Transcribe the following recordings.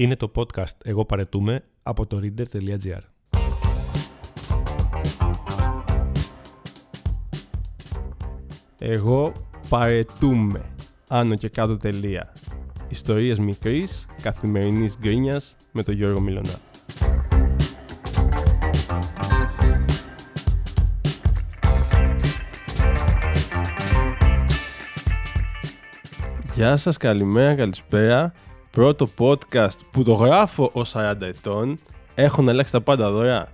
Είναι το podcast «Εγώ παρετούμε» από το reader.gr. Εγώ παρετούμε. Άνω και κάτω τελεία. Ιστορίες μικρής, καθημερινής γκρίνιας με τον Γιώργο Μιλωνά. Γεια σας, καλημέρα, καλησπέρα. Πρώτο podcast που το γράφω ως 40 ετών. Έχουν αλλάξει τα πάντα, δωρά.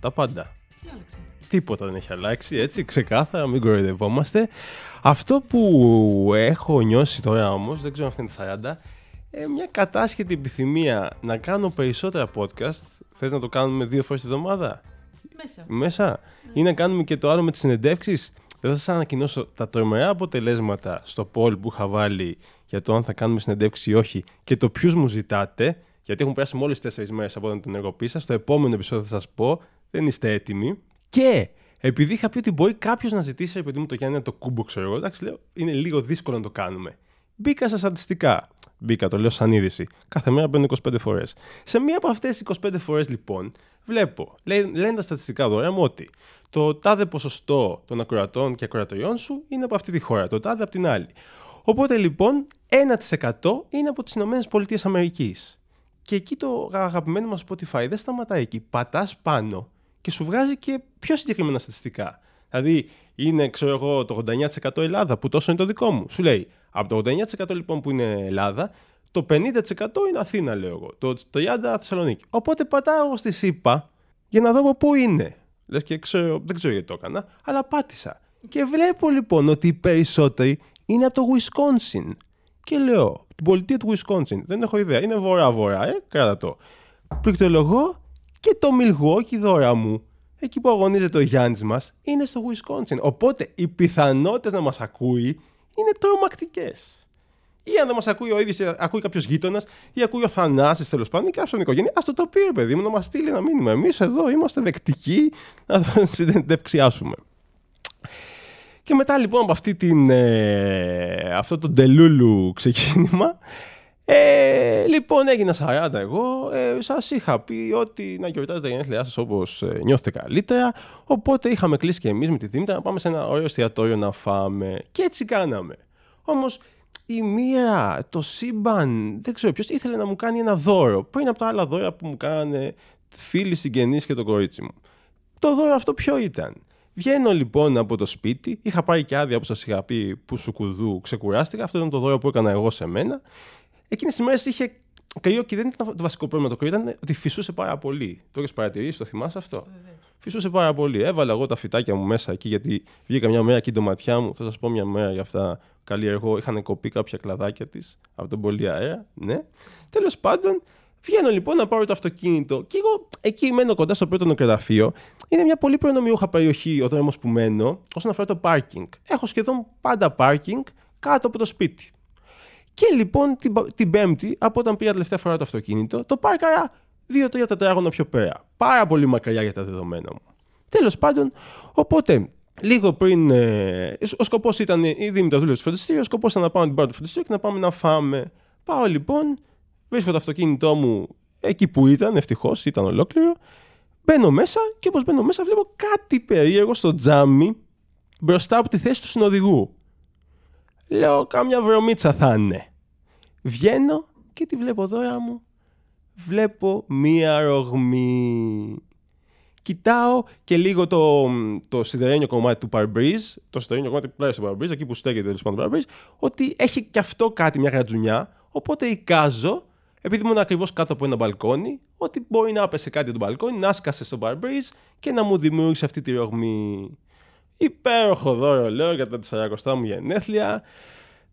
Τα πάντα. Τι άλλαξε? Τίποτα δεν έχει αλλάξει, έτσι, ξεκάθαρα, μην κοροϊδευόμαστε. Αυτό που έχω νιώσει τώρα όμως, δεν ξέρω αν αυτή είναι 40, μια κατάσχετη επιθυμία να κάνω περισσότερα podcast. Θες να το κάνουμε 2 φορές τη εβδομάδα? Μέσα. Ή να κάνουμε και το άλλο με τις συνεντεύξεις. Δεν θα σας ανακοινώσω τα τρομερά αποτελέσματα στο poll που είχα βάλει για το αν θα κάνουμε συνεντεύξη ή όχι και το ποιους μου ζητάτε, γιατί έχουν περάσει μόλις 4 μέρες από όταν την ενεργοποίησα. Στο επόμενο επεισόδιο θα σας πω, δεν είστε έτοιμοι. Και επειδή είχα πει ότι μπορεί κάποιος να ζητήσει, επειδή μου το Γιάννη να το κούμπο, ξέρω εγώ, εντάξει, λέω, είναι λίγο δύσκολο να το κάνουμε. Μπήκα στα στατιστικά. Μπήκα, το λέω σαν είδηση. Κάθε μέρα μπαίνω 25 φορές. Σε μία από αυτές τις 25 φορές, λοιπόν, βλέπω, λένε τα στατιστικά δωρεά μου ότι το τάδε ποσοστό των ακροατών και ακροατριών σου είναι από αυτή τη χώρα, το τάδε από την άλλη. Οπότε λοιπόν 1% είναι από τις ΗΠΑ. Και εκεί το αγαπημένο μας Spotify δεν σταματάει εκεί. Πατάς πάνω και σου βγάζει και πιο συγκεκριμένα στατιστικά. Δηλαδή είναι, ξέρω εγώ, το 89% Ελλάδα, που τόσο είναι το δικό μου. Σου λέει από το 89% λοιπόν που είναι Ελλάδα, το 50% είναι Αθήνα, λέω εγώ. Το 30% Θεσσαλονίκη. Οπότε πατάω στη ΣΥΠΑ για να δω πού είναι. Λες και ξέρω, δεν ξέρω γιατί το έκανα, αλλά πάτησα. Και βλέπω λοιπόν ότι οι περισσότεροι είναι από το Wisconsin. Και λέω, την πολιτεία του Wisconsin. Δεν έχω ιδέα. Είναι βορρά-βορρά, κράτα το. Πληκτρολογώ και το Μιλγουόκι, δώρα μου. Εκεί που αγωνίζεται ο Γιάννης μας, είναι στο Wisconsin. Οπότε οι πιθανότητες να μας ακούει είναι τρομακτικές. Ή αν δεν μας ακούει ο ίδιος, ακούει κάποιος γείτονας, ή ακούει ο Θανάσης, τέλος πάντων, ή κάποιος από την οικογένεια. Ας το πει, ρε παιδί μου, να μας στείλει ένα μήνυμα. Εμείς εδώ είμαστε δεκτικοί να το συνεντευξιάσουμε. Και μετά λοιπόν από αυτή την, αυτό το ντελούλου ξεκίνημα, λοιπόν έγινα 40 εγώ, σας είχα πει ότι να γιορτάζετε τα γενέθλιά σας όπως νιώθετε καλύτερα, οπότε είχαμε κλείσει και εμείς με τη Δήμητρα να πάμε σε ένα ωραίο εστιατόριο να φάμε και έτσι κάναμε. Όμως η μοίρα, το σύμπαν, δεν ξέρω ποιος, ήθελε να μου κάνει ένα δώρο πριν από τα άλλα δώρα που μου κάνανε φίλοι, συγγενείς και το κορίτσι μου. Το δώρο αυτό ποιο ήταν? Βγαίνω λοιπόν από το σπίτι, είχα πάρει και άδεια που σας είχα πει που σου κουδού, ξεκουράστηκα, αυτό ήταν το δώρο που έκανα εγώ σε μένα. Εκείνες τις μέρες είχε κρύο και δεν ήταν το βασικό πρόβλημα το κρύο, ήταν ότι φυσούσε πάρα πολύ. Το έχεις παρατηρήσει, το θυμάσαι αυτό? Φυσούσε πάρα πολύ. Έβαλα εγώ τα φυτάκια μου μέσα εκεί, γιατί βγήκα μια μέρα και η ντοματιά μου, θα σας πω μια μέρα για αυτά, καλλιεργώ, είχαν κοπεί κάποια κλαδάκια της από τον πολύ αέρα, ναι. Τέλος πάντων. Βγαίνω λοιπόν να πάρω το αυτοκίνητο και εγώ εκεί μένω κοντά στο πρώτο νοκραταφείο. Είναι μια πολύ προνομιούχα περιοχή ο δρόμος που μένω όσον αφορά το πάρκινγκ. Έχω σχεδόν πάντα πάρκινγκ κάτω από το σπίτι. Και λοιπόν την Πέμπτη, από όταν πήγα τελευταία φορά το αυτοκίνητο, το πάρκαρα 2-3 τετράγωνα πιο πέρα. Πάρα πολύ μακριά για τα δεδομένα μου. Τέλος πάντων, οπότε λίγο πριν. Ο σκοπός ήταν η Δήμητρα δούλευε στο φροντιστήριο, ο σκοπός ήταν να πάμε την πάρω το φροντιστήριο και να πάμε να φάμε. Πάω λοιπόν. Βρίσκω το αυτοκίνητό μου εκεί που ήταν, ευτυχώς, ήταν ολόκληρο. Μπαίνω μέσα και όπως μπαίνω μέσα βλέπω κάτι περίεργο στο τζάμι μπροστά από τη θέση του συνοδηγού. Λέω, κάμια βρωμίτσα θα είναι. Βγαίνω και τι βλέπω δώρα μου? Βλέπω μία ρογμή. Κοιτάω και λίγο το σιδερένιο κομμάτι του παρμπρίζ, το σιδερένιο κομμάτι που πλάει στο παρμπρίζ, εκεί που στέκεται τέλος πάντων το παρμπρίζ, ότι έχει και αυτό κάτι, μια γρατζουνιά. Οπότε εικάζω, επειδή ήμουν ακριβώς κάτω από ένα μπαλκόνι, ότι μπορεί να έπεσε κάτι από τον μπαλκόνι, να άσκασε στο παρμπρίζ και να μου δημιούργησε αυτή τη ρογμή. Υπέροχο δώρο, λέω, για τα 40 μου γενέθλια.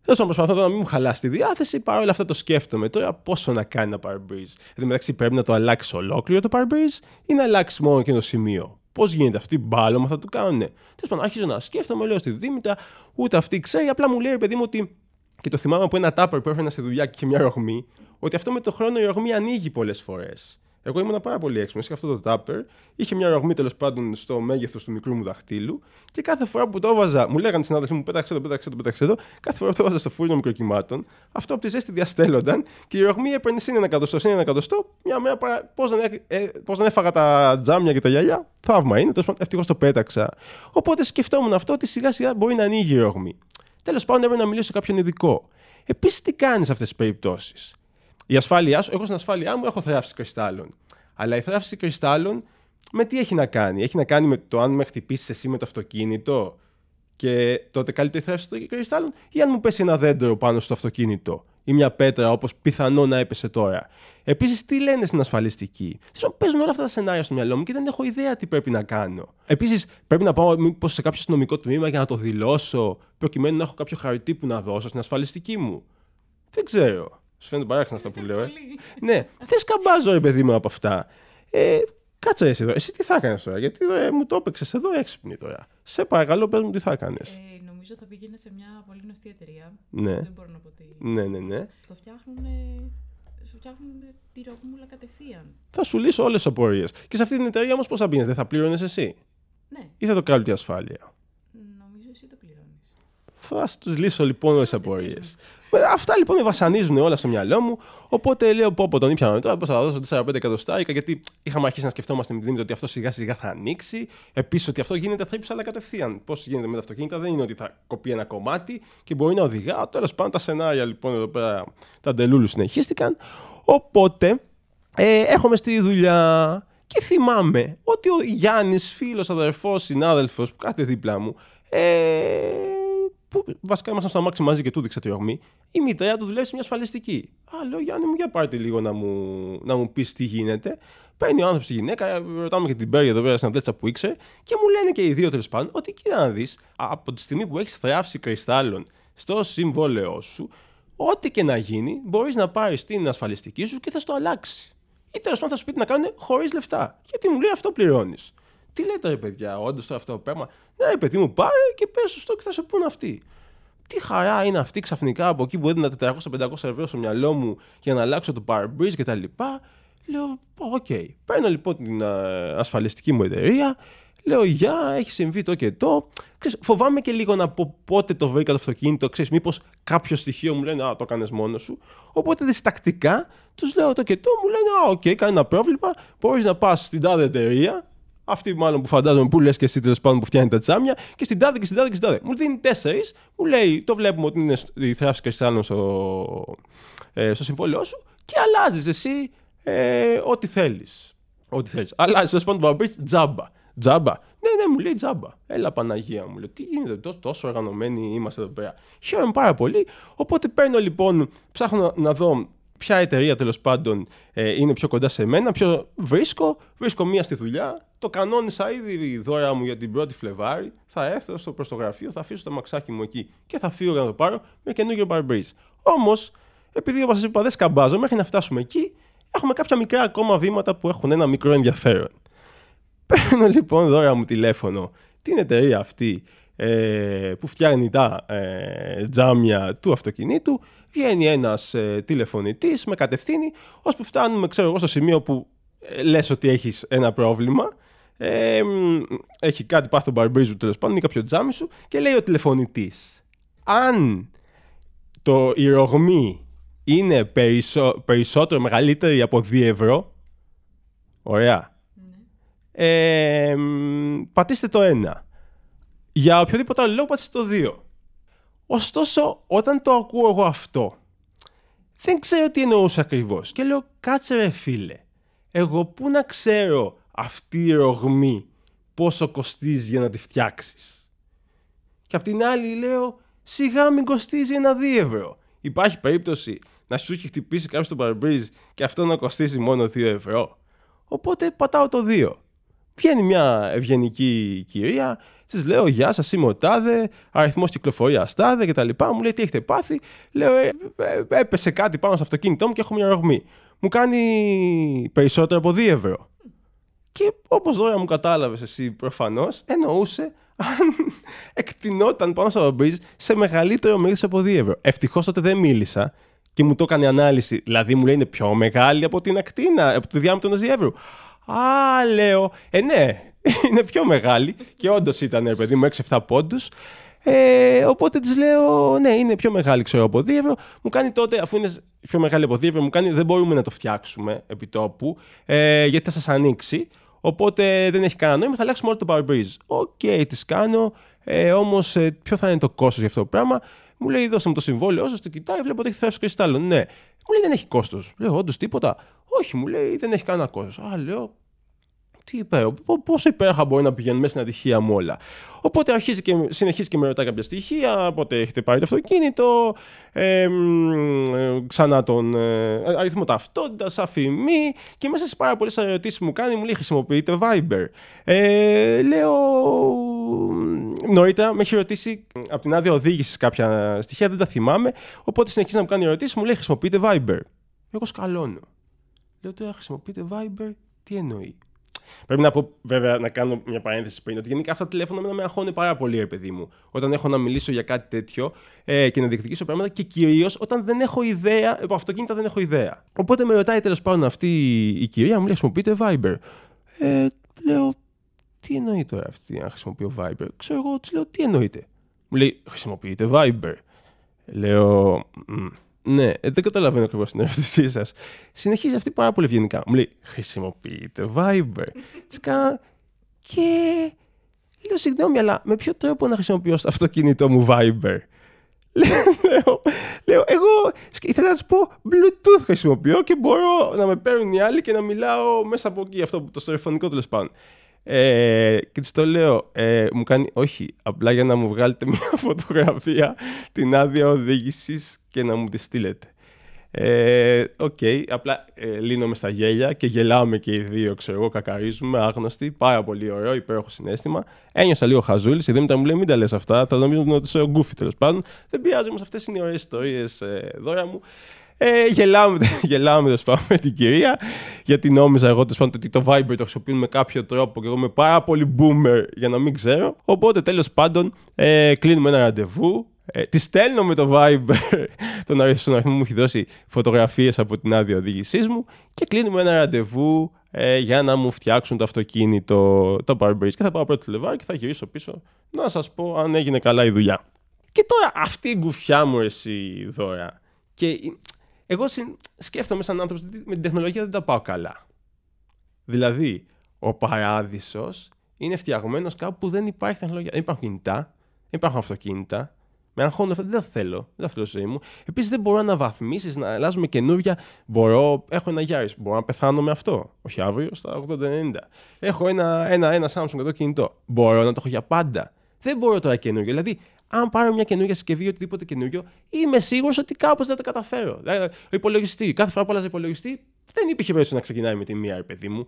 Θέλω να προσπαθώ να μην μου χαλάσει τη διάθεση, παρόλα αυτά το σκέφτομαι. Τώρα πόσο να κάνει ένα παρμπρίζ? Δηλαδή, μεταξύ πρέπει να το αλλάξει ολόκληρο το παρμπρίζ ή να αλλάξει μόνο εκείνο το σημείο? Πώς γίνεται αυτή, μπάλωμα θα του κάνουνε? Τέλος πάντων, άρχιζα να σκέφτομαι, λέω στη Δήμητρα, ούτε αυτή ξέρει, απλά μου λέει, παιδί μου, ότι. Και το θυμάμαι από ένα τάπερ που έφερα στη δουλειά και είχε μια ρογμή, ότι αυτό με το χρόνο η ρογμή ανοίγει πολλές φορές. Εγώ ήμουν πάρα πολύ έξυπνος. Είχα αυτό το tupper, είχε μια ρογμή τέλος πάντων στο μέγεθος του μικρού μου δαχτύλου και κάθε φορά που το έβαζα, μου λέγανε οι συνάδελφοί μου: Πέταξε εδώ. Κάθε φορά που το έβαζα στο φούρνο μικροκυμάτων, αυτό από τη ζέστη διαστέλλονταν και η ρογμή έπαιρνε συν ένα εκατοστό. Μια μέρα, πώς δεν έφαγα τα τζάμια και τα γυαλιά, θαύμα είναι. Ευτυχώς το πέταξα. Οπότε σκεφτόμουν αυτό ότι σιγά σιγά μπορεί να ανοίγει η ρογμή. Τέλος πάντων, έπρεπε να μιλήσω σε κάποιον ειδικό. Επίσης, τι κάνεις σε αυτές τις περιπτώσεις? Η ασφάλειά σου, εγώ στην ασφάλειά μου έχω θράψει κρυστάλλων. Αλλά η θράψη κρυστάλλων με τι έχει να κάνει? Έχει να κάνει με το αν με χτυπήσεις εσύ με το αυτοκίνητο και τότε καλύτερη θράψη των κρυστάλλων, ή αν μου πέσει ένα δέντρο πάνω στο αυτοκίνητο ή μια πέτρα, όπως πιθανό να έπεσε τώρα. Επίσης, τι λένε στην ασφαλιστική? Παίζουν όλα αυτά τα σενάρια στο μυαλό μου και δεν έχω ιδέα τι πρέπει να κάνω. Επίσης, πρέπει να πάω μήπως σε κάποιο αστυνομικό τμήμα για να το δηλώσω, προκειμένου να έχω κάποιο χαρτί που να δώσω στην ασφαλιστική μου? Δεν ξέρω. Σου φαίνεται παράξενα αυτά που λέω. Ναι, δεν σκαμπάζω, ρε παιδί μου, από αυτά. Κάτσε εσύ εδώ. Εσύ τι θα έκανες τώρα? Γιατί μου το έπαιξες εδώ έξυπνη τώρα. Σε παρακαλώ, πες μου τι θα έκανες. Νομίζω θα πήγαινε σε μια πολύ γνωστή εταιρεία. Ναι. Δεν μπορώ να πω τι. Ναι. Σου φτιάχνουν τη ρογμούλα κατευθείαν. Θα σου λύσω όλες τις απορίες. Και σε αυτή την εταιρεία όμως πώς θα πήγαινες? Δεν θα πλήρωνες εσύ? Ναι. Ή θα το κάλυπτε η ασφάλεια? Νομίζω εσύ το πληρώνεις. Θα τους λύσω λοιπόν όλες τις απορίες. Αυτά λοιπόν με βασανίζουν όλα στο μυαλό μου. Οπότε λέω: Πω, τον ήπιαμε τώρα. Πώς θα δώσω 4-5 εκατοστάρικα? Γιατί είχαμε αρχίσει να σκεφτόμαστε με τη Δήμητρα ότι αυτό σιγά σιγά θα ανοίξει. Επίσης ότι αυτό γίνεται θρύψη, αλλά κατευθείαν. Πώς γίνεται με τα αυτοκίνητα? Δεν είναι ότι θα κοπεί ένα κομμάτι και μπορεί να οδηγά. Τέλος πάντων, τα σενάρια λοιπόν εδώ πέρα, τα ντελούλου συνεχίστηκαν. Οπότε έρχομαι στη δουλειά και θυμάμαι ότι ο Γιάννης, φίλος, αδερφός, συνάδελφος που κάθε δίπλα μου. Που βασικά ήμασταν στο αμάξι μαζί και του δείξα τη ρογμή. Η μητέρα του δουλεύει σε μια ασφαλιστική. Λέω: Γιάννη μου, για πάρτε λίγο να μου πεις τι γίνεται. Παίρνει ο άνθρωπος τη γυναίκα, ρωτάμε και την Πέρια εδώ πέρα στην ατλέτσα που ήξερε, και μου λένε και οι δύο τέλος πάντων ότι κοίτα να δεις, από τη στιγμή που έχεις θράψει κρυστάλλων στο συμβόλαιό σου, ό,τι και να γίνει, μπορείς να πάρεις την ασφαλιστική σου και θα στο αλλάξει. Ή τέλος πάντων θα σου πει τι να κάνουν χωρίς λεφτά. Γιατί μου λέει αυτό πληρώνεις. Τι λέτε ρε παιδιά, όντως τώρα αυτό το πράγμα? Ναι, παιδί μου, πάρε και πες στο και θα σε πούν αυτοί. Τι χαρά είναι αυτή ξαφνικά από εκεί που έδινα 400-500 ευρώ στο μυαλό μου για να αλλάξω το power bridge κτλ. Λέω, οκ. Παίρνω λοιπόν την ασφαλιστική μου εταιρεία. Λέω, γεια, έχει συμβεί το και το. Ξέρεις, φοβάμαι και λίγο να πω πότε το βρήκα το αυτοκίνητο. Ξέρεις, μήπως κάποιο στοιχείο μου λένε, το κάνεις μόνος σου. Οπότε διστακτικά τους λέω το και το, μου λένε, οκ, κανένα πρόβλημα. Μπορείς να πας στην τάδε εταιρεία. Αυτή μάλλον που φαντάζομαι που λες και εσύ τέλος πάντων που φτιάχνει τα τζάμια, και στην τάδε. Μου δίνει 4, μου λέει: Το βλέπουμε ότι είναι η θράψη κρυστάλλων στο συμβόλαιό σου και αλλάζεις εσύ ό,τι θέλεις. Αλλάζεις τέλος πάντων το παραπέμπτης τζάμπα. Ναι, μου λέει τζάμπα. Έλα, Παναγία μου, λέω: Τι γίνεται, τόσο οργανωμένοι είμαστε εδώ πέρα. Χαίρομαι πάρα πολύ. Οπότε παίρνω λοιπόν, ψάχνω να δω. Ποια εταιρεία τέλος πάντων είναι πιο κοντά σε μένα, ποιο βρίσκω μία στη δουλειά, το κανόνισα ήδη δώρα μου για την 1η Φλεβάρη, θα έρθω προς το γραφείο, θα αφήσω το μαξάκι μου εκεί και θα φύγω για να το πάρω με καινούργιο παρμπρίζ. Όμως, επειδή όπως σας είπα δεν σκαμπάζω, μέχρι να φτάσουμε εκεί, έχουμε κάποια μικρά ακόμα βήματα που έχουν ένα μικρό ενδιαφέρον. Παίρνω λοιπόν δώρα μου τηλέφωνο την εταιρεία αυτή, που φτιάχνει τα τζάμια του αυτοκινήτου, βγαίνει ένας τηλεφωνητής, με κατευθύνει, ώσπου φτάνουμε, ξέρω εγώ, στο σημείο που λες ότι έχεις ένα πρόβλημα, έχει κάτι πάθει τον μπαρμπρίζου τέλος πάντων ή κάποιο τζάμι σου, και λέει ο τηλεφωνητής: Αν η ρογμή είναι περισσότερο μεγαλύτερη από 2 ευρώ, ωραία, πατήστε το 1. Για οποιοδήποτε άλλο λόγο πατήστε το 2. Ωστόσο, όταν το ακούω εγώ αυτό, δεν ξέρω τι εννοούσα ακριβώς. Και λέω, κάτσε ρε φίλε, εγώ πού να ξέρω αυτή η ρογμή πόσο κοστίζει για να τη φτιάξεις? Και απ' την άλλη λέω, σιγά μην κοστίζει 1-2 ευρώ. Υπάρχει περίπτωση να σου έχει χτυπήσει κάποιος το παρμπρίζ και αυτό να κοστίζει μόνο 2 ευρώ? Οπότε πατάω το 2. Βγαίνει μια ευγενική κυρία, της λέω: Γεια σας, είμαι ο τάδε, αριθμός κυκλοφορίας τάδε κτλ. Μου λέει: Τι έχετε πάθει? Λέω: Έπεσε κάτι πάνω στο αυτοκίνητό μου και έχω μια ρογμή. Μου κάνει περισσότερο από 2 ευρώ. Και όπως τώρα μου κατάλαβες εσύ προφανώς, εννοούσε αν εκτινόταν πάνω στο μπρίζ σε μεγαλύτερο μέγεθος από 2 ευρώ. Ευτυχώς τότε δεν μίλησα και μου το έκανε ανάλυση. Δηλαδή μου λέει είναι πιο μεγάλη από την ακτίνα, από το διάμετρο ενός διεύρου. Α, λέω, ναι, είναι πιο μεγάλη. Και όντως ήταν, παιδί μου, 6-7 πόντους. Οπότε της λέω, ναι, είναι πιο μεγάλη, ξέρω, από δίευρο. Μου κάνει τότε, αφού είναι πιο μεγάλη από δίευρο, μου κάνει, δεν μπορούμε να το φτιάξουμε επί τόπου, γιατί θα σας ανοίξει. Οπότε δεν έχει κανένα νόημα, θα αλλάξουμε όλο το παρμπρίζ. Οκ, της κάνω, όμως ποιο θα είναι το κόστος για αυτό το πράγμα. Μου λέει, δώσε μου το συμβόλαιο, όσο το κοιτάει, βλέπω ότι έχει θέσει κρυστάλλο. Ναι. Μου λέει, δεν έχει κόστος. Λέω, όντως τίποτα. Όχι, μου λέει, δεν έχει κανένα κόστος. Α, λέω, τι υπέροχα, πόσο υπέροχα μπορεί να πηγαίνουν μέσα στην ατυχία μου όλα. Οπότε αρχίζει και συνεχίζει και με ρωτάει κάποια στοιχεία, πότε έχετε πάρει το αυτοκίνητο, ξανά τον αριθμό ταυτότητας, αφημί, και μέσα στις πάρα πολλές ερωτήσεις μου κάνει, μου λέει, χρησιμοποιείτε Viber. Λέω, νωρίτερα με έχει ρωτήσει από την άδεια οδήγησης κάποια στοιχεία, δεν τα θυμάμαι, οπότε συνεχίζει να μου κάνει ερωτήσεις, μου λέει, χρησιμοποιείτε Viber. Εγώ σκαλώνω. Λέω, τώρα χρησιμοποιείτε Viber, τι εννοεί. Πρέπει να πω, βέβαια, να κάνω μια παρένθεση πριν, ότι γενικά αυτά τα τηλέφωνα με αγχώνουν πάρα πολύ, ρε παιδί μου. Όταν έχω να μιλήσω για κάτι τέτοιο και να διεκδικήσω πράγματα, και κυρίως όταν δεν έχω ιδέα, από αυτοκίνητα δεν έχω ιδέα. Οπότε με ρωτάει τέλος πάντων αυτή η κυρία, μου λέει, χρησιμοποιείτε Viber. Λέω, τι εννοεί τώρα αυτή, αν χρησιμοποιώ Viber. Ξέρω εγώ, της λέω, τι εννοείται. Μου λέει, χρησιμοποιείτε Viber. Λέω, ναι, δεν καταλαβαίνω ακριβώς την ερώτησή σας. Συνεχίζει αυτή πάρα πολύ ευγενικά. Μου λέει, χρησιμοποιείτε Viber. Τσικά. Και λέω, συγγνώμη, αλλά με ποιο τρόπο να χρησιμοποιώ στο αυτοκίνητό μου Viber. Λέω, εγώ ήθελα να σας πω, Bluetooth χρησιμοποιώ και μπορώ να με παίρνουν οι άλλοι και να μιλάω μέσα από εκεί, αυτό το στερεοφωνικό τέλος πάντων. Και της το λέω, μου κάνει, όχι, απλά για να μου βγάλετε μια φωτογραφία την άδεια οδήγησης και να μου τη στείλετε. Οκ, απλά λύνομαι στα γέλια και γελάμε και οι δύο, ξέρω εγώ, κακαρίζουμε, άγνωστοι, πάρα πολύ ωραίο, υπέροχο συναίσθημα. Ένιωσα λίγο χαζούλης, η Δήμητρα μου λέει, μην τα λες αυτά, θα νομίζουν ότι είσαι ο γκούφι, τέλος πάντων. Δεν πειράζει, όμως αυτές είναι οι ωραίες ιστορίες, δώρα μου. Γελάμε με την κυρία, γιατί νόμιζα εγώ ότι το Viber το χρησιμοποιούν με κάποιο τρόπο και εγώ είμαι πάρα πολύ boomer για να μην ξέρω. Οπότε τέλος πάντων κλείνουμε ένα ραντεβού. Τη στέλνω με το Viber τον αριθμό που μου έχει δώσει φωτογραφίες από την άδεια οδήγησής μου και κλείνουμε ένα ραντεβού για να μου φτιάξουν το αυτοκίνητο, το Powerbase, και θα πάω πρώτο λεβάρι και θα γυρίσω πίσω να σας πω αν έγινε καλά η δουλειά. Και τώρα αυτή η γκουφιά μου, εσύ, Δώρα, και εγώ σκέφτομαι σαν άνθρωπος ότι με την τεχνολογία δεν τα πάω καλά. Δηλαδή, ο παράδεισος είναι φτιαγμένος κάπου που δεν υπάρχει τεχνολογία. Δεν υπάρχουν κινητά, δεν υπάρχουν αυτοκίνητα. Με αγχώνουν αυτά, δεν τα θέλω στη ζωή μου. Επίσης, δεν μπορώ να βαθμίσεις, να αλλάζουμε καινούρια. Έχω ένα Yaris, μπορώ να πεθάνω με αυτό. Όχι αύριο, στα 80-90. Έχω ένα Samsung εδώ κινητό. Μπορώ να το έχω για πάντα. Δεν μπορώ τώρα καινούργιο. Δηλαδή, αν πάρω μια καινούργια συσκευή ή οτιδήποτε καινούργιο, είμαι σίγουρος ότι κάπως δεν τα καταφέρω. Δηλαδή, ο υπολογιστή, κάθε φορά που άλλαζα υπολογιστή, δεν υπήρχε περίπτωση να ξεκινάει με τη μία, ρε παιδί μου.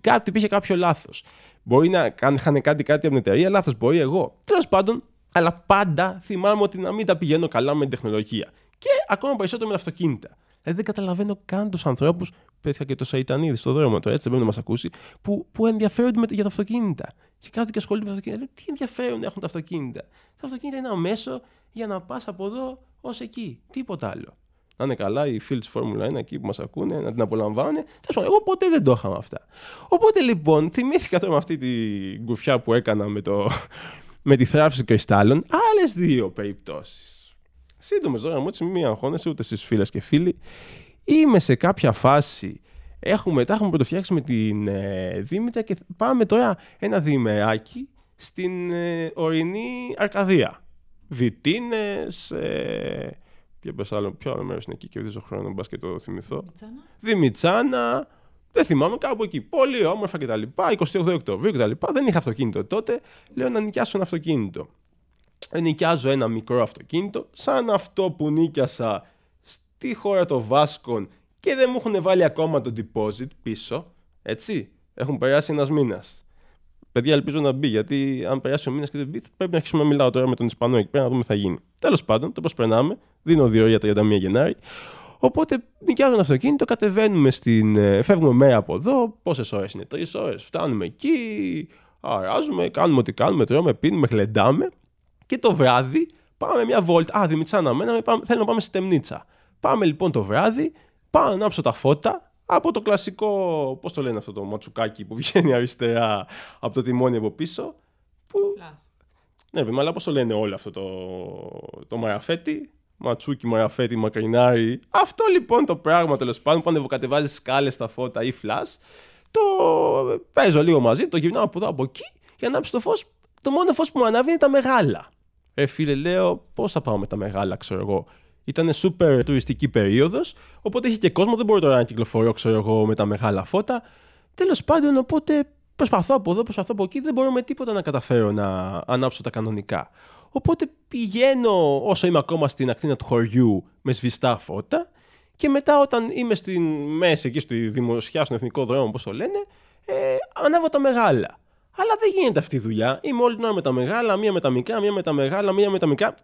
Κάτι υπήρχε κάποιο λάθος. Μπορεί να είχαν κάτι από την εταιρεία, λάθος μπορεί εγώ. Τέλος πάντων, αλλά πάντα θυμάμαι ότι να μην τα πηγαίνω καλά με την τεχνολογία. Και ακόμα περισσότερο με τα αυτοκίνητα. Δηλαδή, δεν καταλαβαίνω καν τους ανθρώπους, πέτυχα και το Σαϊτανίδη στο δρόμο τώρα, έτσι δεν πρέπει να μας ακούσει, που ενδιαφέρονται για τα αυτοκίνητα. Και κάθονται και ασχολούνται με τα αυτοκίνητα. Λέει, τι ενδιαφέρον έχουν τα αυτοκίνητα. Τα αυτοκίνητα είναι ένα μέσο για να πας από εδώ ως εκεί. Τίποτα άλλο. Να είναι καλά οι φίλοι της Formula 1 εκεί που μας ακούνε, να την απολαμβάνουν. Εγώ ποτέ δεν το είχα με αυτά. Οπότε λοιπόν, θυμήθηκα τώρα με αυτή την γκουφιά που έκανα με τη θράψη κρυστάλλων, άλλες δύο περιπτώσεις. Σύντομες, Δώρα μου, έτσι μην αγχώνεσαι ούτε στις φίλες και φίλοι. Είμαι σε κάποια φάση, τα έχουμε πρωτοφτιάξει με την Δήμητρα και πάμε τώρα ένα διημεράκι στην ορεινή Αρκαδία. Βιτίνες, ποιο άλλο μέρος είναι εκεί, κερδίζω χρόνο, μπας και το θυμηθώ. Δημητσάνα. Δεν θυμάμαι, κάπου εκεί. Πολύ όμορφα κτλ. 28 Οκτωβρίου κτλ. Δεν είχα αυτοκίνητο τότε. Λέω να νοικιάσω ένα αυτοκίνητο. Νοικιάζω ένα μικρό αυτοκίνητο, σαν αυτό που νοικιάσα στη χώρα των Βάσκων και δεν μου έχουν βάλει ακόμα το deposit πίσω. Έτσι, έχουν περάσει ένας μήνας. Παιδιά, ελπίζω να μπει, γιατί αν περάσει ο μήνας και δεν μπει, πρέπει να αρχίσουμε να μιλάω τώρα με τον Ισπανό εκεί πέρα να δούμε τι θα γίνει. Τέλος πάντων, το προσπερνάμε. Δίνω 2 για 31 Γενάρη. Οπότε νοικιάζω ένα αυτοκίνητο, κατεβαίνουμε φεύγουμε μέρα από εδώ. Πόσες ώρες είναι, 3 ώρες. Φτάνουμε εκεί, αράζουμε, κάνουμε ό,τι κάνουμε, τρώμε, πίνουμε, γλεντάμε. Και το βράδυ πάμε μια βόλτα. Δημητσάνα, θέλω να πάμε στη Στεμνίτσα. Πάμε λοιπόν το βράδυ, πάω να ανάψω τα φώτα από το κλασικό, πώς το λένε αυτό το ματσουκάκι που βγαίνει αριστερά από το τιμόνι από πίσω. Που... ναι, παιδί, αλλά πώς το λένε όλο αυτό το μαραφέτη. Ματσούκι, μαραφέτη, μακρινάρι. Αυτό λοιπόν το πράγμα τέλος πάντων που ανεβοκατεβάζεις σκάλες στα φώτα ή φλας, το παίζω λίγο μαζί, το γυρνάω από εδώ από εκεί για να ανάψει το φως. Το μόνο φως που μου ανάβει είναι τα μεγάλα. Φίλε, λέω, πώς θα πάω με τα μεγάλα, ξέρω εγώ. Ήταν super τουριστική περίοδος, οπότε είχε και κόσμο, δεν μπορώ τώρα να κυκλοφορώ, ξέρω εγώ, με τα μεγάλα φώτα. Τέλος πάντων, οπότε προσπαθώ από εδώ, προσπαθώ από εκεί, δεν μπορώ με τίποτα να καταφέρω να ανάψω τα κανονικά. Οπότε πηγαίνω όσο είμαι ακόμα στην ακτίνα του χωριού με σβηστά φώτα και μετά όταν είμαι στην μέση εκεί στη δημοσιά, στον εθνικό δρόμο, όπως το λένε, ανάβω τα μεγάλα. Αλλά δεν γίνεται αυτή η δουλειά. Είμαι όλη την ώρα με τα μεγάλα, μία με τα μικρά, μία με τα μεγάλα, μία με τα μικρά.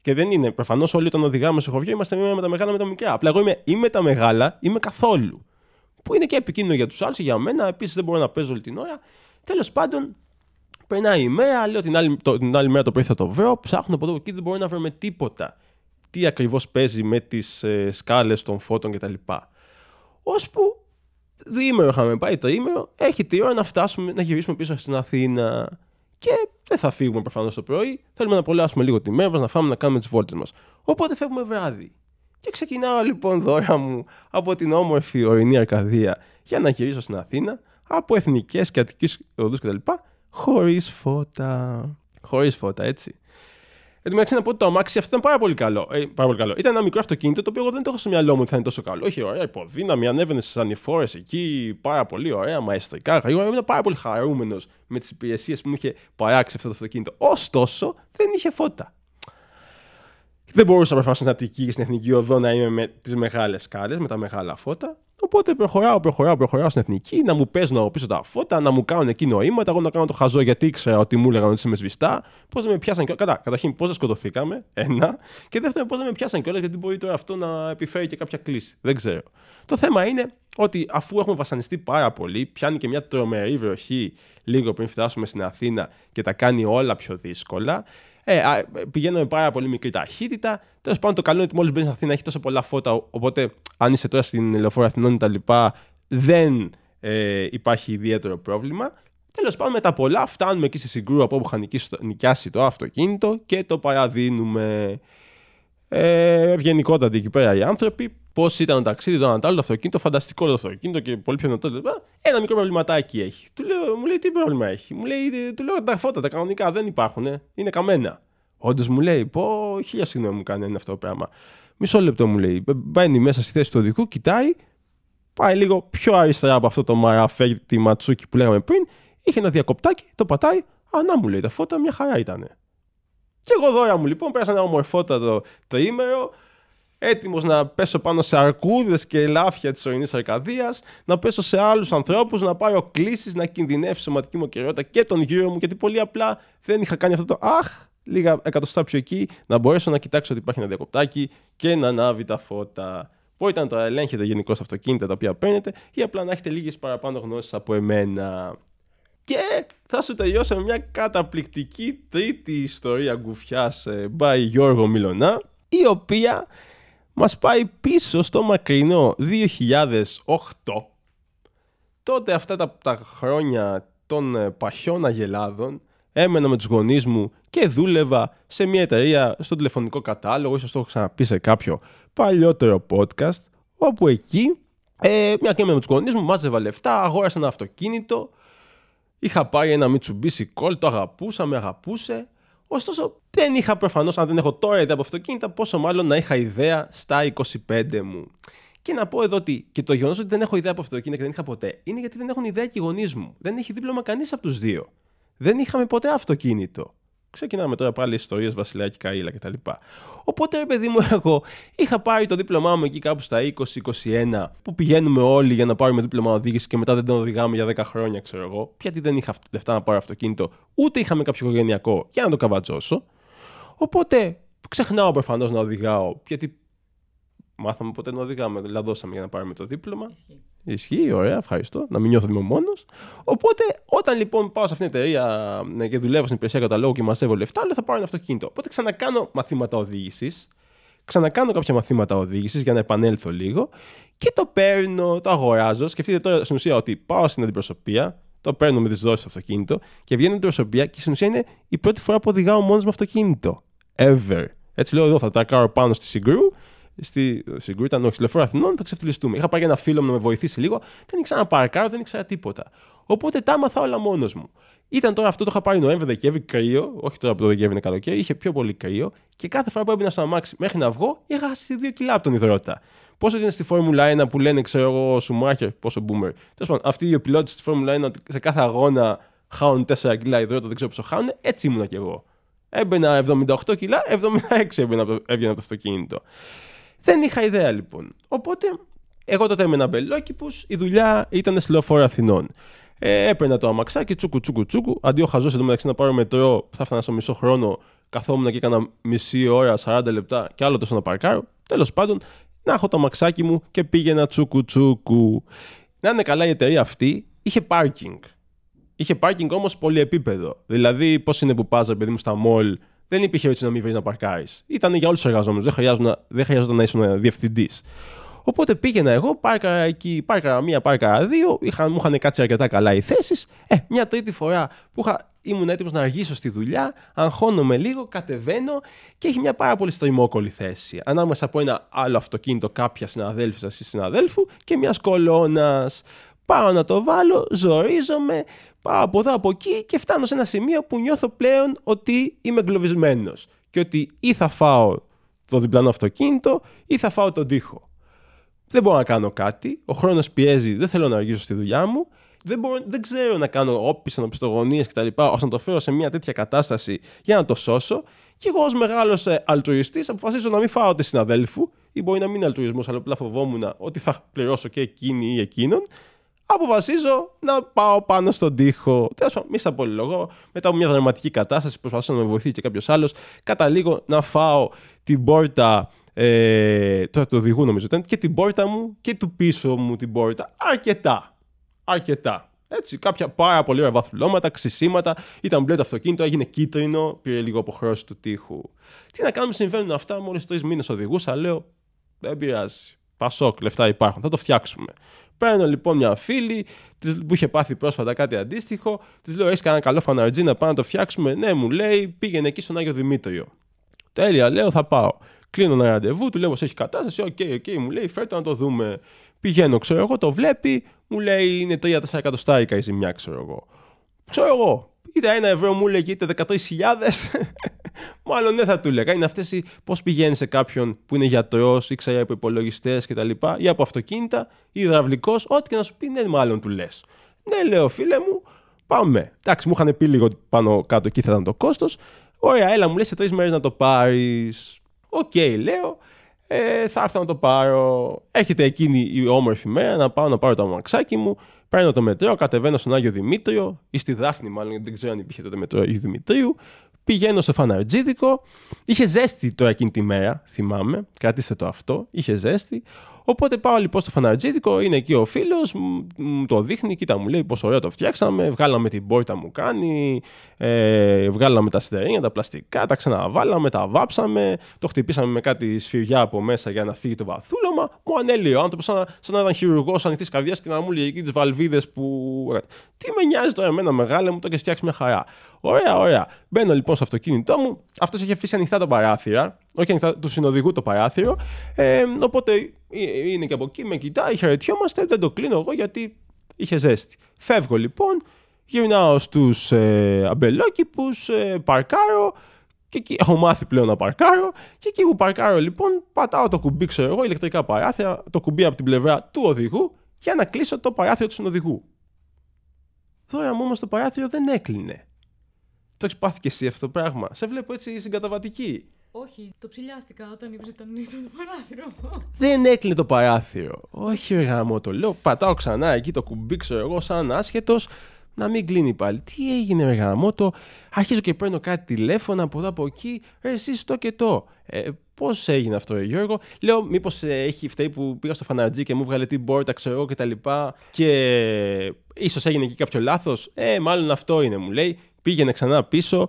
Και δεν είναι. Προφανώς όλοι όταν οδηγάμε στο χωριό είμαστε μία με τα μεγάλα, με τα μικρά. Απλά εγώ είμαι ή με τα μεγάλα ή με καθόλου. Που είναι και επικίνδυνο για τους άλλους, για μένα. Επίσης δεν μπορώ να παίζω όλη την ώρα. Τέλος πάντων, περνάει η μέρα. Λέω την άλλη μέρα το πρωί θα το βρω. Ψάχνω από εδώ και εκεί, δεν μπορώ να βρω με τίποτα. Τι ακριβώς παίζει με τις σκάλες των φώτων κτλ. Ώσπου. Διήμερο είχαμε πάει, τριήμερο, έχει τη ώρα να φτάσουμε, να γυρίσουμε πίσω στην Αθήνα. Και δεν θα φύγουμε προφανώς το πρωί. Θέλουμε να απολαύσουμε λίγο τη μέρα μας, να φάμε, να κάνουμε τις βόλτες μας. Οπότε φεύγουμε βράδυ. Και ξεκινάω λοιπόν δώρα μου από την όμορφη ορεινή Αρκαδία για να γυρίσω στην Αθήνα, από εθνικές και αττικές οδούς κτλ. Χωρίς φώτα. Χωρίς φώτα, έτσι. Εν τω μεταξύ, να πω ότι το αμάξι αυτό ήταν πάρα πολύ καλό. Ήταν ένα μικρό αυτοκίνητο το οποίο εγώ δεν το έχω στο μυαλό μου ότι θα είναι τόσο καλό. Είχε ωραία υποδύναμη, ανέβαινε στις ανηφόρες εκεί, πάρα πολύ ωραία, μαεστρικά, γρήγορα. Ήμουν πάρα πολύ χαρούμενος με τις υπηρεσίες που μου είχε παράξει αυτό το αυτοκίνητο. Ωστόσο, δεν είχε φώτα. Δεν μπορούσα προφανώς στην Αττική και στην Εθνική Οδό να είμαι με τις μεγάλες σκάλες, με τα μεγάλα φώτα. Οπότε προχωράω στην Εθνική, να μου παίζουν από πίσω τα φώτα, να μου κάνουν εκεί νοήματα. Εγώ να κάνω το χαζό γιατί ήξερα ότι μου έλεγαν ότι είμαι σβηστά. Πώς δεν με πιάσαν κιόλας. Καταρχήν, πώς δεν σκοτωθήκαμε. Ένα. Και δεύτερον, πώς δεν με πιάσαν κιόλας, γιατί μπορεί τώρα αυτό να επιφέρει και κάποια κλίση. Δεν ξέρω. Το θέμα είναι ότι αφού έχουμε βασανιστεί πάρα πολύ, πιάνει και μια τρομερή βροχή λίγο πριν φτάσουμε στην Αθήνα και τα κάνει όλα πιο δύσκολα. Πηγαίνω με πάρα πολύ μικρή ταχύτητα. Τέλος πάντων, το καλό είναι ότι μόλις μπαίνεις στην Αθήνα έχει τόσο πολλά φώτα. Οπότε, αν είσαι τώρα στην Λεωφόρο Αθηνών κτλ., δεν υπάρχει ιδιαίτερο πρόβλημα. Τέλος πάντων, με τα πολλά φτάνουμε εκεί στη Συγκρού από όπου είχα νοικιάσει το αυτοκίνητο και το παραδίνουμε. Ευγενικότατοι εκεί πέρα οι άνθρωποι. Πώς ήταν το ταξίδι, το ανατάλληλο αυτοκίνητο, φανταστικό το αυτοκίνητο και πολύ πιο δυνατό. Ένα μικρό προβληματάκι έχει. Μου λέει τι πρόβλημα έχει. Του λέω τα φώτα, τα κανονικά δεν υπάρχουν. Είναι καμένα. Όντως μου λέει, πω, χίλια συγγνώμη μου κάνει αυτό το πράγμα. Μισό λεπτό μου λέει. Μπαίνει μέσα στη θέση του οδικού, κοιτάει, πάει λίγο πιο αριστερά από αυτό το μαραφέτη ματσούκι που λέγαμε πριν. Είχε ένα διακοπτάκι, το πατάει. Ανά μου λέει τα φώτα, μια χαρά ήταν. Και εγώ δώρα μου λοιπόν πέρασα ένα ομορφότατο τριήμερο, έτοιμος να πέσω πάνω σε αρκούδες και ελάφια της ορεινής Αρκαδίας, να πέσω σε άλλους ανθρώπους, να πάρω κλήσεις, να κινδυνεύσω σωματική μου ακεραιότητα και τον γύρο μου, γιατί πολύ απλά δεν είχα κάνει αυτό το αχ, λίγα εκατοστά πιο εκεί, να μπορέσω να κοιτάξω ότι υπάρχει ένα διακοπτάκι και να ανάβει τα φώτα. Μπορείτε να το ελέγχετε γενικώς αυτοκίνητα τα οποία παίρνετε ή απλά να έχετε λίγες παραπάνω γνώσεις από εμένα. Και θα σου τελειώσω με μια καταπληκτική τρίτη ιστορία γκουφιάς by Γιώργο Μιλωνά, η οποία μας πάει πίσω στο μακρινό 2008. Τότε αυτά τα χρόνια των παχιών αγελάδων έμενα με τους γονείς μου και δούλευα σε μια εταιρεία στον τηλεφωνικό κατάλογο, ίσως το έχω ξαναπεί σε κάποιο παλιότερο podcast, όπου εκεί μια και έμενα με τους γονείς μου, μάζευα λεφτά, αγόρασα ένα αυτοκίνητο. Είχα πάρει ένα Mitsubishi Colt, το αγαπούσα, με αγαπούσε. Ωστόσο, δεν είχα προφανώς, αν δεν έχω τώρα ιδέα από αυτοκίνητα, πόσο μάλλον να είχα ιδέα στα 25 μου. Και να πω εδώ ότι και το γεγονός ότι δεν έχω ιδέα από αυτοκίνητα και δεν είχα ποτέ, είναι γιατί δεν έχουν ιδέα και οι γονείς μου. Δεν έχει δίπλωμα κανείς από τους δύο. Δεν είχαμε ποτέ αυτοκίνητο. Ξεκινάμε τώρα πάλι ιστορίες Βασιλιά και Καΐλα κτλ. Οπότε, ρε παιδί μου, εγώ είχα πάρει το δίπλωμά μου εκεί κάπου στα 20-21, που πηγαίνουμε όλοι για να πάρουμε δίπλωμα οδήγηση και μετά δεν τον οδηγάμε για 10 χρόνια, ξέρω εγώ. Γιατί δεν είχα λεφτά να πάρω αυτοκίνητο, ούτε είχαμε κάποιο οικογενειακό για να το καβατζώσω. Οπότε, ξεχνάω προφανώς να οδηγάω, γιατί μάθαμε ποτέ να οδηγάμε, λαδώσαμε για να πάρουμε το δίπλωμα. Ισχύει, ωραία, ευχαριστώ. Να μην νιώθω είμαι μόνος. Οπότε, όταν λοιπόν πάω σε αυτήν την εταιρεία και δουλεύω στην υπηρεσία καταλόγου και μαζεύω λεφτά, λέω θα πάρω ένα αυτοκίνητο. Οπότε ξανακάνω μαθήματα οδήγησης, ξανακάνω κάποια μαθήματα οδήγησης για να επανέλθω λίγο και το παίρνω, το αγοράζω. Σκεφτείτε τώρα στην ουσία ότι πάω στην αντιπροσωπεία, το παίρνω με τις δόσεις στο αυτοκίνητο και βγαίνω στην αντιπροσωπεία και στην ουσία είναι η πρώτη φορά που οδηγάω μόνος με αυτοκίνητο. Ever. Έτσι λέω εδώ, θα τρακάρω πάνω στη Συγκρού. Συγκρού ήταν όχι, στη Λεωφόρο Αθηνών, θα ξεφτυλιστούμε. Είχα πάρει ένα φίλο μου να με βοηθήσει λίγο, δεν ήξερα να παρκάρω, δεν ήξερα τίποτα. Οπότε τα άμαθα όλα μόνος μου. Ήταν τώρα αυτό, το είχα πάρει Νοέμβρη-Δεκέμβρη, κρύο, όχι τώρα που το Δεκέμβρη είναι καλοκαίρι, είχε πιο πολύ κρύο και κάθε φορά που έμπαινα στο αμάξι μέχρι να βγω, είχα χάσει 2 κιλά από τον υδρότα. Πόσο είναι στη Φόρμουλα 1 που λένε, ξέρω εγώ, Σουμάχερ, πόσο μπούμερ. Τέλος πάντων, αυτοί οι πιλότοι στη Φόρμουλα 1 σε κάθε αγώνα χάνουν 4 κιλά υδρότα, δεν ξέρω πόσο χάνουν, έτσι ήμουνα κι εγώ. Έμπαινα 78 κιλά, 76 έβγαινα από το αυτοκίνητο. Δεν είχα ιδέα λοιπόν. Οπότε, εγώ τότε έμενα Μπελόκηπους, η δουλειά ήταν στη Λεωφόρο Αθηνών. Έπαιρνα το αμαξάκι, τσούκου. Αντί ο χαζός εδώ μεταξύ να πάρω μετρό, θα έφτανα στο μισό χρόνο, καθόμουν και έκανα μισή ώρα, 40 λεπτά και άλλο τόσο να παρκάρω. Τέλος πάντων, να έχω το αμαξάκι μου και πήγαινα τσούκου. Να είναι καλά, η εταιρεία αυτή είχε πάρκινγκ. Είχε πάρκινγκ όμως πολυεπίπεδο. Δηλαδή, πώς είναι που πάζα, παιδί μου, στα μολ, δεν υπήρχε έτσι να μην βρει να παρκάρεις. Ήταν για όλους τους εργαζόμενους, δεν χρειάζονταν να ήσουν διευθυντής. Οπότε πήγαινα εγώ, πάρκαρα εκεί, πάρκαρα μία, πάρκαρα δύο, μου είχαν κάτσει αρκετά καλά οι θέσεις. Μια τρίτη φορά που ήμουν έτοιμος να αργήσω στη δουλειά, αγχώνομαι λίγο, κατεβαίνω και έχει μια πάρα πολύ στριμόκολη θέση. Ανάμεσα από ένα άλλο αυτοκίνητο κάποια συναδέλφου ή συναδέλφου και μια κολόνα. Πάω να το βάλω, ζορίζομαι, πάω από εδώ από εκεί και φτάνω σε ένα σημείο που νιώθω πλέον ότι είμαι εγκλωβισμένος και ότι ή θα φάω το διπλανό αυτοκίνητο ή θα φάω τον τοίχο. Δεν μπορώ να κάνω κάτι, ο χρόνος πιέζει, δεν θέλω να αργήσω στη δουλειά μου, δεν ξέρω να κάνω όπιστα, οπισθογωνίες κτλ. Ώστε να το φέρω σε μια τέτοια κατάσταση για να το σώσω και εγώ ως μεγάλος αλτουριστής αποφασίζω να μην φάω τη συναδέλφου ή μπορεί να μην είναι αλτουρισμός, αλλά απλά φοβόμουν ότι θα πληρώσω και εκείνη ή εκείνον. Αποφασίζω να πάω πάνω στον τοίχο. Τέλος πάντων, μη στα πολυλογώ. Μετά από μια δραματική κατάσταση, προσπαθώ να με βοηθήσει και κάποιος άλλος. Καταλήγω να φάω την πόρτα. Τώρα το οδηγού νομίζω ήταν και την πόρτα μου και του πίσω μου την πόρτα. Αρκετά. Έτσι, κάποια πάρα πολύ ωραία βαθουλώματα, ξυσίματα. Ήταν μπλε το αυτοκίνητο, έγινε κίτρινο, πήρε λίγο αποχρώσεις του τοίχου. Τι να κάνουμε, συμβαίνουν αυτά. Μόλις 3 μήνες οδηγούσα, λέω δεν πειράζει. Πασόκ, λεφτά υπάρχουν, θα το φτιάξουμε. Παίρνω λοιπόν μια φίλη που είχε πάθει πρόσφατα κάτι αντίστοιχο, της λέω: έχεις κανένα καλό φαναρτζή να πάμε να το φτιάξουμε? Ναι, μου λέει, πήγαινε εκεί στον Άγιο Δημήτριο. Τέλεια, λέω: θα πάω. Κλείνω ένα ραντεβού, του λέω: πως έχει κατάσταση? Οκ, μου λέει: φέρτε να το δούμε. Πηγαίνω, ξέρω εγώ, το βλέπει, μου λέει: είναι 3-4 εκατοστάρικα η ζημιά, ξέρω εγώ. Είτε 1 ευρώ μου λέει, είτε 13.000. Μάλλον ναι, θα του λέγα. Είναι αυτές οι πώς πηγαίνει σε κάποιον που είναι γιατρός ή ξέρει από υπολογιστές κτλ. Ή από αυτοκίνητα ή υδραυλικός, ό,τι και να σου πει, ναι, μάλλον του λες. Ναι, λέω, φίλε μου, πάμε. Εντάξει, μου είχαν πει λίγο πάνω κάτω εκεί θα ήταν το κόστος. Ωραία, έλα, μου λέει σε 3 μέρες να το πάρεις. Οκ, λέω. Θα έρθω να το πάρω. Έρχεται εκείνη η όμορφη μέρα να πάω να πάρω το αμαξάκι μου. Παίρνω το μετρό, κατεβαίνω στον Άγιο Δημήτριο ή στη Δάφνη, μάλλον γιατί δεν ξέρω αν υπήρχε τότε μετρό Αγίου Δημητρίου. Πηγαίνω στο φαναρτζίδικο. Είχε ζέστη τώρα εκείνη τη μέρα, θυμάμαι. Κρατήστε το αυτό. Είχε ζέστη. Οπότε πάω λοιπόν στο φαναρτζίδικο, είναι εκεί ο φίλος, μου το δείχνει, κοίτα μου λέει πόσο ωραία το φτιάξαμε. Βγάλαμε την πόρτα μου κάνει, βγάλαμε τα σιδερένια, τα πλαστικά, τα ξαναβάλαμε, τα βάψαμε. Το χτυπήσαμε με κάτι σφυριά από μέσα για να φύγει το βαθούλωμα. Μου ανέλυε ο άνθρωπος σαν να ήταν χειρουργός ανοιχτής καρδιάς και να μου λέει εκεί τις βαλβίδες που. Τι με νοιάζει τώρα εμένα, μεγάλε μου, το και φτιάξει μια χαρά. Ωραία. Μπαίνω λοιπόν στο αυτοκίνητό μου. Αυτός έχει αφήσει ανοιχτά τα παράθυρα. Όχι ανοιχτά, του συνοδηγού το παράθυρο. Οπότε είναι και από εκεί, με κοιτάει, χαιρετιόμαστε. Δεν το κλείνω εγώ γιατί είχε ζέστη. Φεύγω λοιπόν, γυρνάω στους αμπελόκηπους, παρκάρω. Και εκεί, έχω μάθει πλέον να παρκάρω. Και εκεί που παρκάρω λοιπόν, πατάω το κουμπί, ξέρω εγώ, ηλεκτρικά παράθυρα, το κουμπί από την πλευρά του οδηγού για να κλείσω το παράθυρο του συνοδηγού. Δώρα μου όμως το παράθυρο δεν έκλεινε. Το έχεις πάθει και εσύ αυτό το πράγμα? Σε βλέπω έτσι συγκαταβατική. Όχι, το ψηλιάστηκα όταν είπες ότι ήταν το παράθυρο. Δεν έκλεινε το παράθυρο. Όχι, ρε γάμο, το λέω. Πατάω ξανά εκεί το κουμπί, ξέρω εγώ, σαν άσχετος, να μην κλείνει πάλι. Τι έγινε, ρε γάμο, το αρχίζω και παίρνω κάτι τηλέφωνα από εδώ από εκεί. Ρε, εσύ το και το. Πώς έγινε αυτό, ρε Γιώργο? Λέω, μήπως έχει φταίει που πήγα στο φαναρτζή και μου βγάλε την πόρτα, ξέρω κτλ. Και ίσως έγινε εκεί κάποιο λάθος. Μάλλον αυτό είναι, μου λέει. πήγαινε ξανά πίσω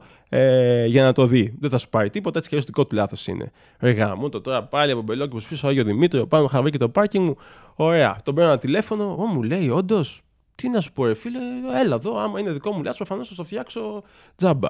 για να το δει. Δεν θα σου πάρει τίποτα, έτσι και δικό του λάθος είναι. Ρε γάμο, το τώρα πάλι από μπελόκι που πίσω, Άγιο Δημήτριο, πάνω είχα βρει και το πάρκινγκ μου. Ωραία, τον παίρνω ένα τηλέφωνο, μου λέει όντως, τι να σου πω, ρε φίλε, έλα εδώ. Άμα είναι δικό μου λάθος, προφανώς θα το φτιάξω τζάμπα.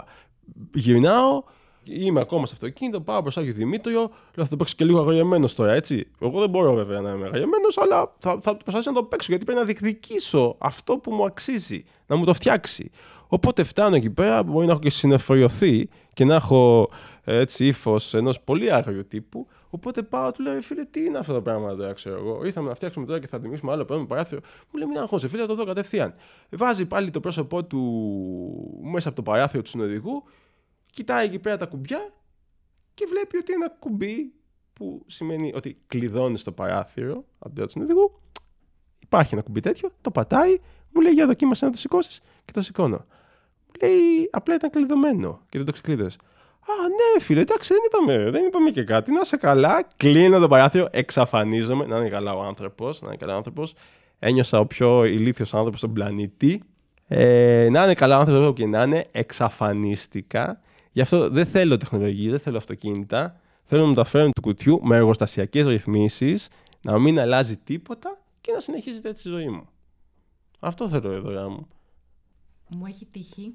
Γυρνάω. Είμαι ακόμα στο αυτοκίνητο, πάω μπροστά για Δημήτριο, λέω θα το παίξω και λίγο αγριεμένος τώρα, έτσι. Εγώ δεν μπορώ βέβαια να είμαι αγριεμένος, αλλά θα προσπαθήσω να το παίξω, γιατί πρέπει να διεκδικήσω αυτό που μου αξίζει, να μου το φτιάξει. Οπότε φτάνω εκεί πέρα, μπορεί να έχω και συνεφοριωθεί και να έχω έτσι ύφος ενός πολύ άγριου τύπου. Οπότε πάω, του λέω, φίλε, τι είναι αυτό το πράγμα τώρα, ξέρω εγώ. Ήρθαμε να φτιάξουμε τώρα και θα δημιουργήσουμε άλλο πρόβλημα παράθυρο. Μου λέει, μην αγχώνεσαι, φίλε, θα το δω κατευθείαν. Βάζει πάλι το πρόσωπό του μέσα από το παράθυρο του συνοδηγού. Κοιτάει εκεί πέρα τα κουμπιά και βλέπει ότι ένα κουμπί που σημαίνει ότι κλειδώνει στο παράθυρο από το συνοδηγού. Υπάρχει ένα κουμπί τέτοιο, το πατάει, μου λέει: για δοκίμασε να το σηκώσει, και το σηκώνω. Μου λέει: απλά ήταν κλειδωμένο και δεν το ξεκλείδωσε. Α, ναι, φίλε, εντάξει, δεν είπαμε και κάτι. Να είσαι καλά, κλείνω το παράθυρο, εξαφανίζομαι. Να είναι καλά ο άνθρωπος, Ένιωσα ο πιο ηλίθιος άνθρωπος στον πλανήτη. Να είναι καλά ο άνθρωπος όπου και να είναι, εξαφανίστηκα. Γι' αυτό δεν θέλω τεχνολογία, δεν θέλω αυτοκίνητα. Θέλω να μου τα φέρουν του κουτιού με εργοστασιακές ρυθμίσεις, να μην αλλάζει τίποτα και να συνεχίζεται έτσι η ζωή μου. Αυτό θέλω εδώ, γράμμα μου. Μου έχει τύχει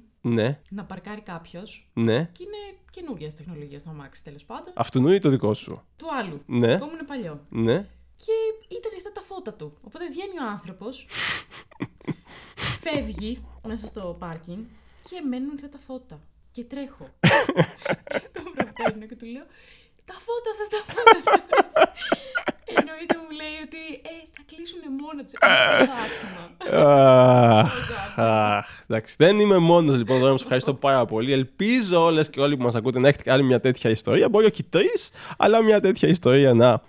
να παρκάρει κάποιος και είναι καινούριας τεχνολογίας το αμάξι, τέλος πάντων. Αυτού ή το δικό σου. Του άλλου. Το μου είναι παλιό. Και ήταν αυτά τα φώτα του. Οπότε βγαίνει ο άνθρωπος, φεύγει μέσα στο πάρκινγκ και μένουν αυτά τα φώτα. Και τρέχω. Και τον προφταίνω και του λέω: τα φώτα σας, τα φώτα σας. Εννοείται μου λέει ότι θα κλείσουνε μόνα τους. Εντάξει, δεν είμαι μόνος λοιπόν. Τώρα σας ευχαριστώ πάρα πολύ. Ελπίζω όλες και όλοι που μας ακούτε να έχετε άλλη μια τέτοια ιστορία. Μπορεί όχι τρεις, αλλά μια τέτοια ιστορία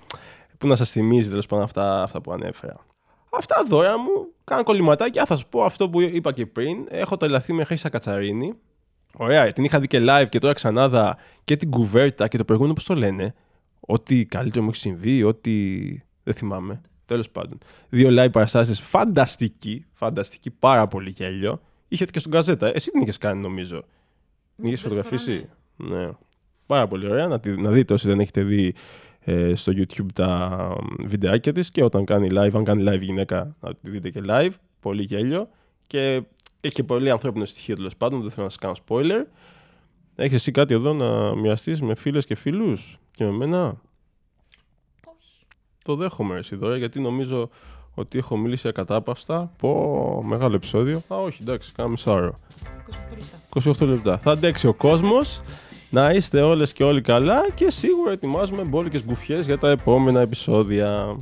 που να σας θυμίζει τέλος πάντων αυτά που ανέφερα. Αυτά δώρα μου. Κάνω κολληματάκια. Θα σας πω αυτό που είπα και πριν. Έχω τρελαθεί με Χρυσή Κατσαρίνη. Ωραία, την είχα δει και live και τώρα ξανάδα και την κουβέρτα και το προηγούμενο πώς το λένε. Ό,τι καλύτερο μου έχει συμβεί, ό,τι δεν θυμάμαι. Τέλος πάντων. 2 live παραστάσεις φανταστική, πάρα πολύ γέλιο. Είχε και στον Καζέτα. Εσύ την είχες κάνει νομίζω. Την είχες φωτογραφίσει. Ναι. Πάρα πολύ ωραία. Να δείτε όσοι δεν έχετε δει στο YouTube τα βιντεάκια της και όταν κάνει live, αν κάνει live γυναίκα, να τη δείτε και live. Πολύ γέλιο. Και έχει και πολύ ανθρώπινο στοιχείο τέλος πάντων, δεν θέλω να σας κάνω spoiler. Έχεις εσύ κάτι εδώ να μοιραστείς με φίλες και φίλους και με εμένα? Όχι. Το δέχομαι εσύ τώρα, γιατί νομίζω ότι έχω μιλήσει ακατάπαυστα. Πω, μεγάλο επεισόδιο. Α, όχι, εντάξει, κάνα μισάωρο. 28 λεπτά. Θα αντέξει ο κόσμος. Να είστε όλες και όλοι καλά και σίγουρα ετοιμάζουμε μπόλικες γκουφιές για τα επόμενα επεισόδια.